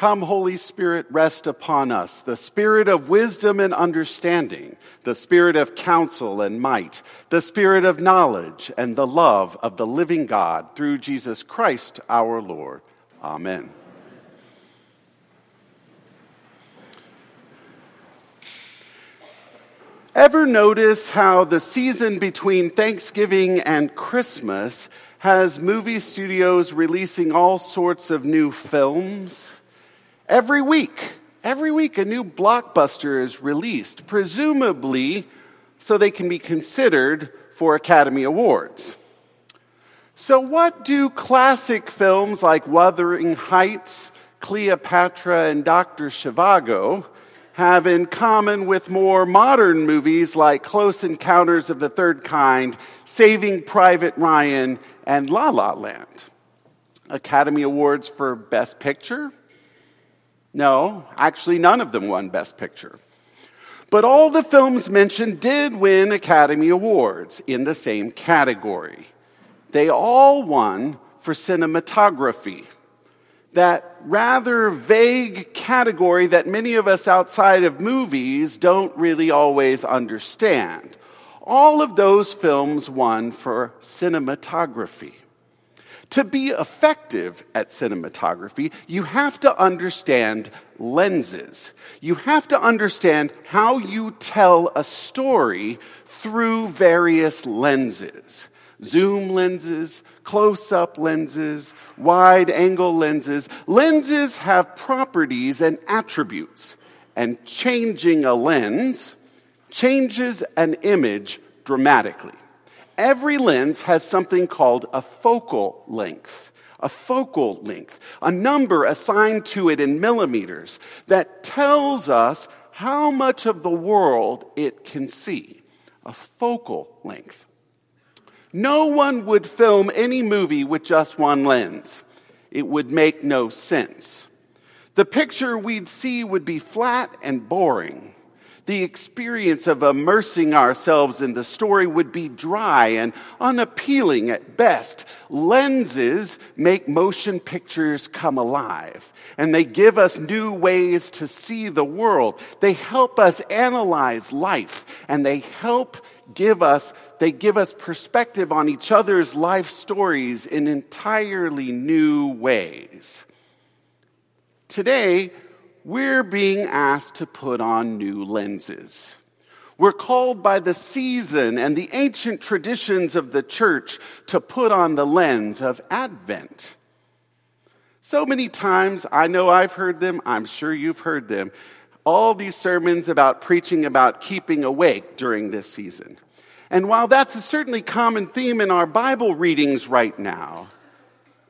Come, Holy Spirit, rest upon us, the spirit of wisdom and understanding, the spirit of counsel and might, the spirit of knowledge and the love of the living God, through Jesus Christ our Lord. Amen. Ever notice how the season between Thanksgiving and Christmas has movie studios releasing all sorts of new films? Every week a new blockbuster is released, presumably so they can be considered for Academy Awards. So what do classic films like Wuthering Heights, Cleopatra, and Dr. Zhivago have in common with more modern movies like Close Encounters of the Third Kind, Saving Private Ryan, and La La Land? Academy Awards for Best Picture? No, actually none of them won Best Picture. But all the films mentioned did win Academy Awards in the same category. They all won for cinematography. That rather vague category that many of us outside of movies don't really always understand. All of those films won for cinematography. To be effective at cinematography, you have to understand lenses. You have to understand how you tell a story through various lenses. Zoom lenses, close-up lenses, wide-angle lenses. Lenses have properties and attributes, and changing a lens changes an image dramatically. Every lens has something called a focal length, a number assigned to it in millimeters that tells us how much of the world it can see, a focal length. No one would film any movie with just one lens. It would make no sense. The picture we'd see would be flat and boring. The experience of immersing ourselves in the story would be dry and unappealing at best. Lenses make motion pictures come alive, and they give us new ways to see the world. They help us analyze life, and they give us perspective on each other's life stories in entirely new ways. Today, we're being asked to put on new lenses. We're called by the season and the ancient traditions of the church to put on the lens of Advent. So many times, I know I've heard them, I'm sure you've heard them, all these sermons about preaching about keeping awake during this season. And while that's a certainly common theme in our Bible readings right now,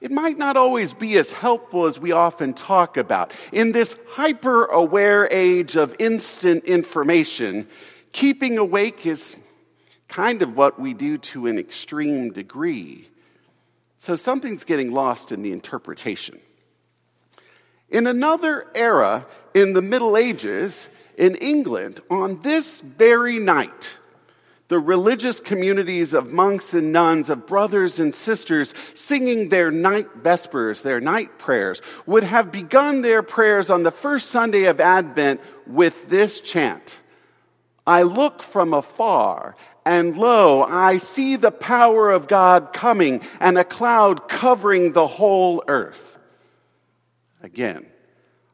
it might not always be as helpful as we often talk about. In this hyper-aware age of instant information, keeping awake is kind of what we do to an extreme degree. So something's getting lost in the interpretation. In another era, in the Middle Ages, in England, on this very night, the religious communities of monks and nuns, of brothers and sisters singing their night vespers, their night prayers, would have begun their prayers on the first Sunday of Advent with this chant: I look from afar, and lo, I see the power of God coming and a cloud covering the whole earth. Again,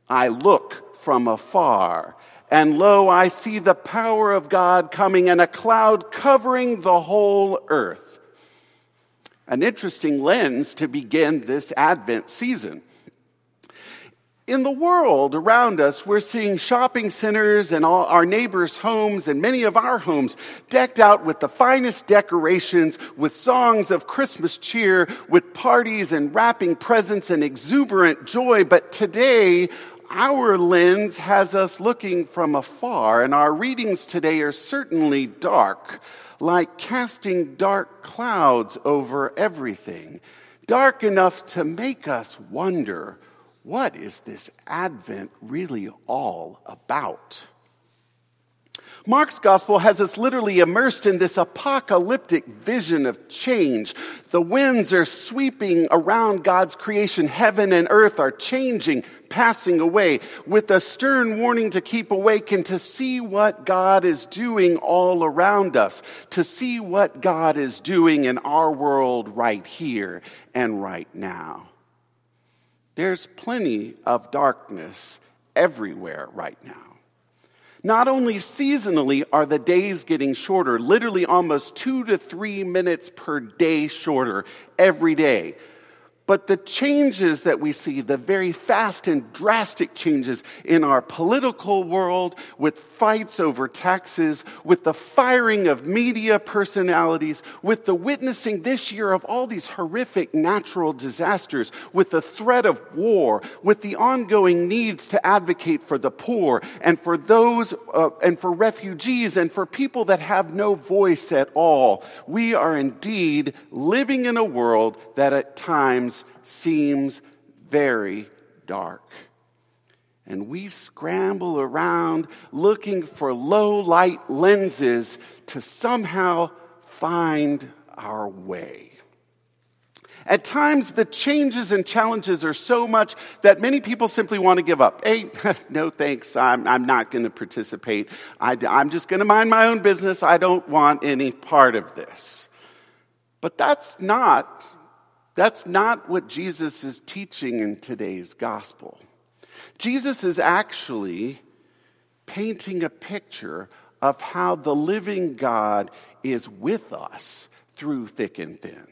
I look from afar, and lo, I see the power of God coming and a cloud covering the whole earth. An interesting lens to begin this Advent season. In the world around us, we're seeing shopping centers and all our neighbors' homes and many of our homes decked out with the finest decorations, with songs of Christmas cheer, with parties and wrapping presents and exuberant joy. But today, our lens has us looking from afar, and our readings today are certainly dark, like casting dark clouds over everything. Dark enough to make us wonder, what is this Advent really all about? Mark's gospel has us literally immersed in this apocalyptic vision of change. The winds are sweeping around God's creation. Heaven and earth are changing, passing away, with a stern warning to keep awake and to see what God is doing all around us, to see what God is doing in our world right here and right now. There's plenty of darkness everywhere right now. Not only seasonally are the days getting shorter, literally almost 2 to 3 minutes per day shorter every day, but the changes that we see, the very fast and drastic changes in our political world, with fights over taxes, with the firing of media personalities, with the witnessing this year of all these horrific natural disasters, with the threat of war, with the ongoing needs to advocate for the poor and for those and for refugees and for people that have no voice at all. We are indeed living in a world that at times seems very dark. And we scramble around looking for low light lenses to somehow find our way. At times, the changes and challenges are so much that many people simply want to give up. Hey, no thanks, I'm not going to participate. I'm just going to mind my own business. I don't want any part of this. But that's not what Jesus is teaching in today's gospel. Jesus is actually painting a picture of how the living God is with us through thick and thin.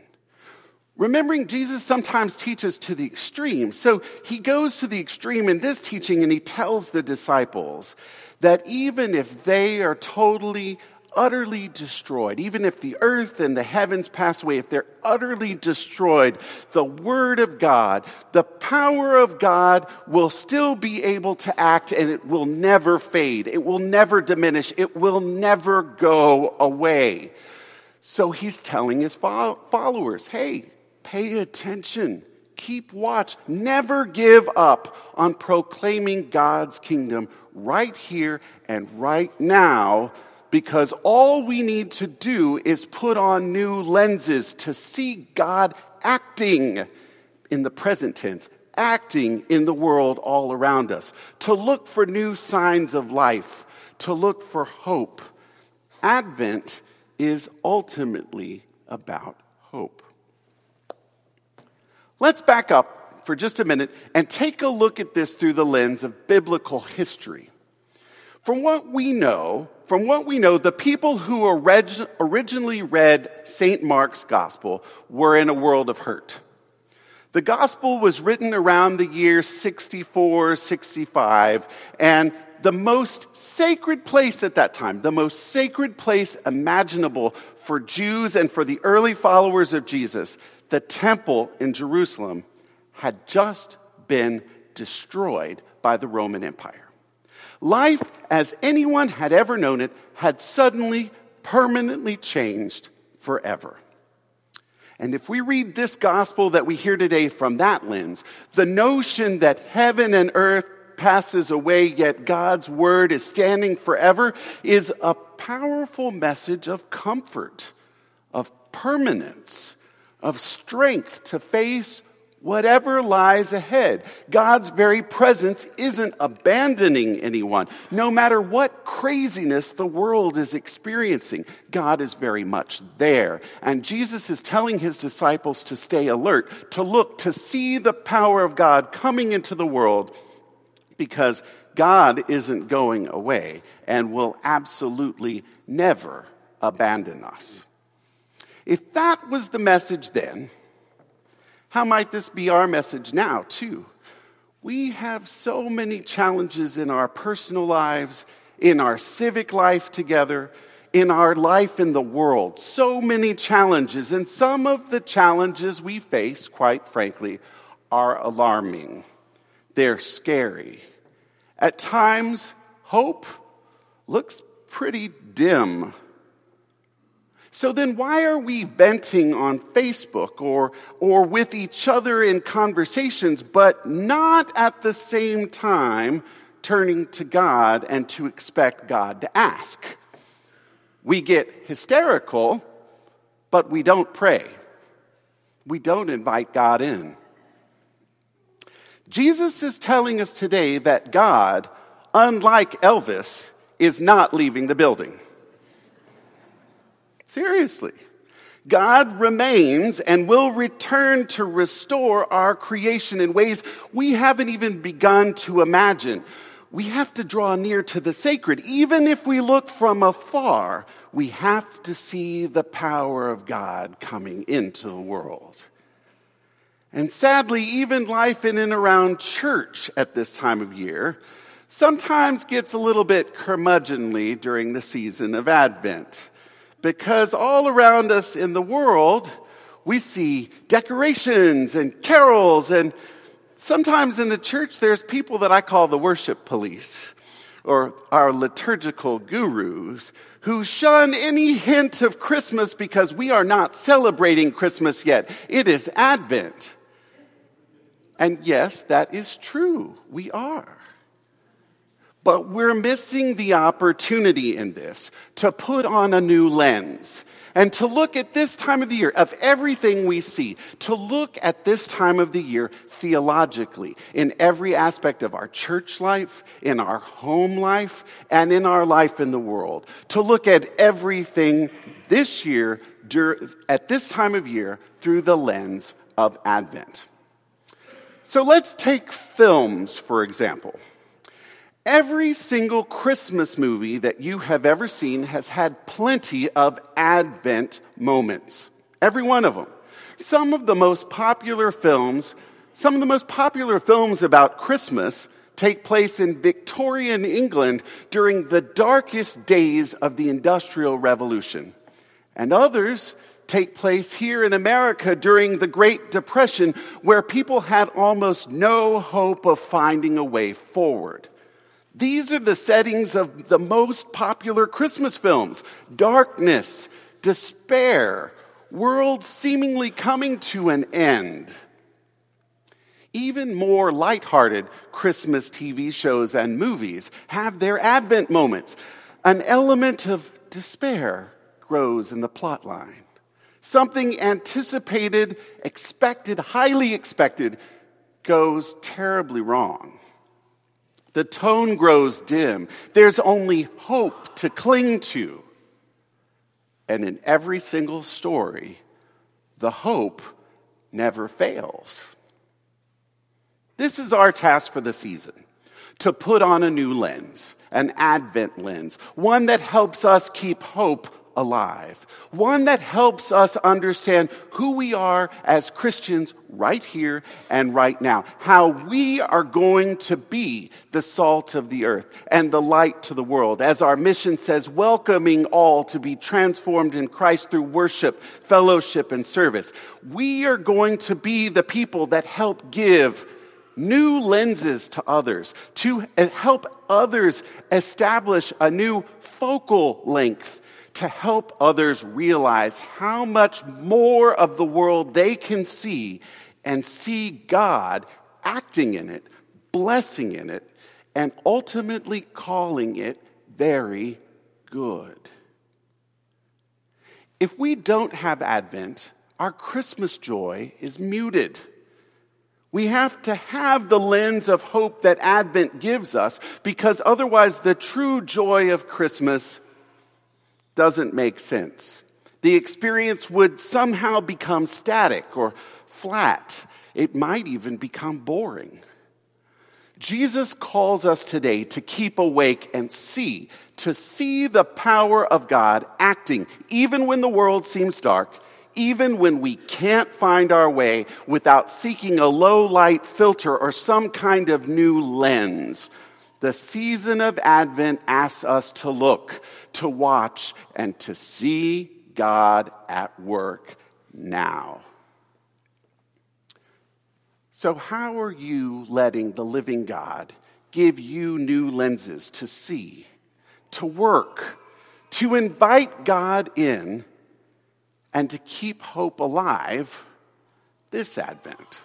Remembering, Jesus sometimes teaches to the extreme. So he goes to the extreme in this teaching, and he tells the disciples that even if they are totally utterly destroyed, even if the earth and the heavens pass away, if they're utterly destroyed, the Word of God, the power of God will still be able to act, and it will never fade. It will never diminish. It will never go away. So he's telling his followers, hey, pay attention. Keep watch. Never give up on proclaiming God's kingdom right here and right now, because all we need to do is put on new lenses to see God acting in the present tense, acting in the world all around us, to look for new signs of life, to look for hope. Advent is ultimately about hope. Let's back up for just a minute and take a look at this through the lens of biblical history. From what we know, the people who originally read St. Mark's Gospel were in a world of hurt. The Gospel was written around the year 64, 65, and the most sacred place at that time, the most sacred place imaginable for Jews and for the early followers of Jesus, the temple in Jerusalem, had just been destroyed by the Roman Empire. Life, as anyone had ever known it, had suddenly, permanently changed forever. And if we read this gospel that we hear today from that lens, the notion that heaven and earth passes away, yet God's word is standing forever, is a powerful message of comfort, of permanence, of strength to face whatever lies ahead. God's very presence isn't abandoning anyone. No matter what craziness the world is experiencing, God is very much there. And Jesus is telling his disciples to stay alert, to look, to see the power of God coming into the world, because God isn't going away and will absolutely never abandon us. If that was the message then, how might this be our message now, too? We have so many challenges in our personal lives, in our civic life together, in our life in the world. So many challenges, and some of the challenges we face, quite frankly, are alarming. They're scary. At times, hope looks pretty dim. So then why are we venting on Facebook or with each other in conversations, but not at the same time turning to God and to expect God to ask. We get hysterical, but we don't pray. We don't invite God in. Jesus is telling us today that God, unlike Elvis, is not leaving the building. Seriously. God remains and will return to restore our creation in ways we haven't even begun to imagine. We have to draw near to the sacred. Even if we look from afar, we have to see the power of God coming into the world. And sadly, even life in and around church at this time of year sometimes gets a little bit curmudgeonly during the season of Advent. Because all around us in the world, we see decorations and carols, and sometimes in the church there's people that I call the worship police, or our liturgical gurus, who shun any hint of Christmas because we are not celebrating Christmas yet. It is Advent. And yes, that is true. We are. But we're missing the opportunity in this to put on a new lens and to look at this time of the year, of everything we see, to look at this time of the year theologically in every aspect of our church life, in our home life, and in our life in the world. To look at everything this year, at this time of year, through the lens of Advent. So let's take films, for example. Every single Christmas movie that you have ever seen has had plenty of Advent moments. Every one of them. Some of the most popular films about Christmas take place in Victorian England during the darkest days of the Industrial Revolution. And others take place here in America during the Great Depression, where people had almost no hope of finding a way forward. These are the settings of the most popular Christmas films. Darkness, despair, world seemingly coming to an end. Even more lighthearted Christmas TV shows and movies have their Advent moments. An element of despair grows in the plot line. Something anticipated, expected, highly expected, goes terribly wrong. The tone grows dim. There's only hope to cling to. And in every single story, the hope never fails. This is our task for the season, to put on a new lens, an Advent lens, one that helps us keep hope alive, one that helps us understand who we are as Christians right here and right now, how we are going to be the salt of the earth and the light to the world, as our mission says, welcoming all to be transformed in Christ through worship, fellowship, and service. We are going to be the people that help give new lenses to others, to help others establish a new focal length, to help others realize how much more of the world they can see and see God acting in it, blessing in it, and ultimately calling it very good. If we don't have Advent, our Christmas joy is muted. We have to have the lens of hope that Advent gives us, because otherwise the true joy of Christmas doesn't make sense. The experience would somehow become static or flat. It might even become boring. Jesus calls us today to keep awake and see, to see the power of God acting, even when the world seems dark, even when we can't find our way without seeking a low-light filter or some kind of new lens. The season of Advent asks us to look, to watch, and to see God at work now. So how are you letting the living God give you new lenses to see, to work, to invite God in, and to keep hope alive this Advent?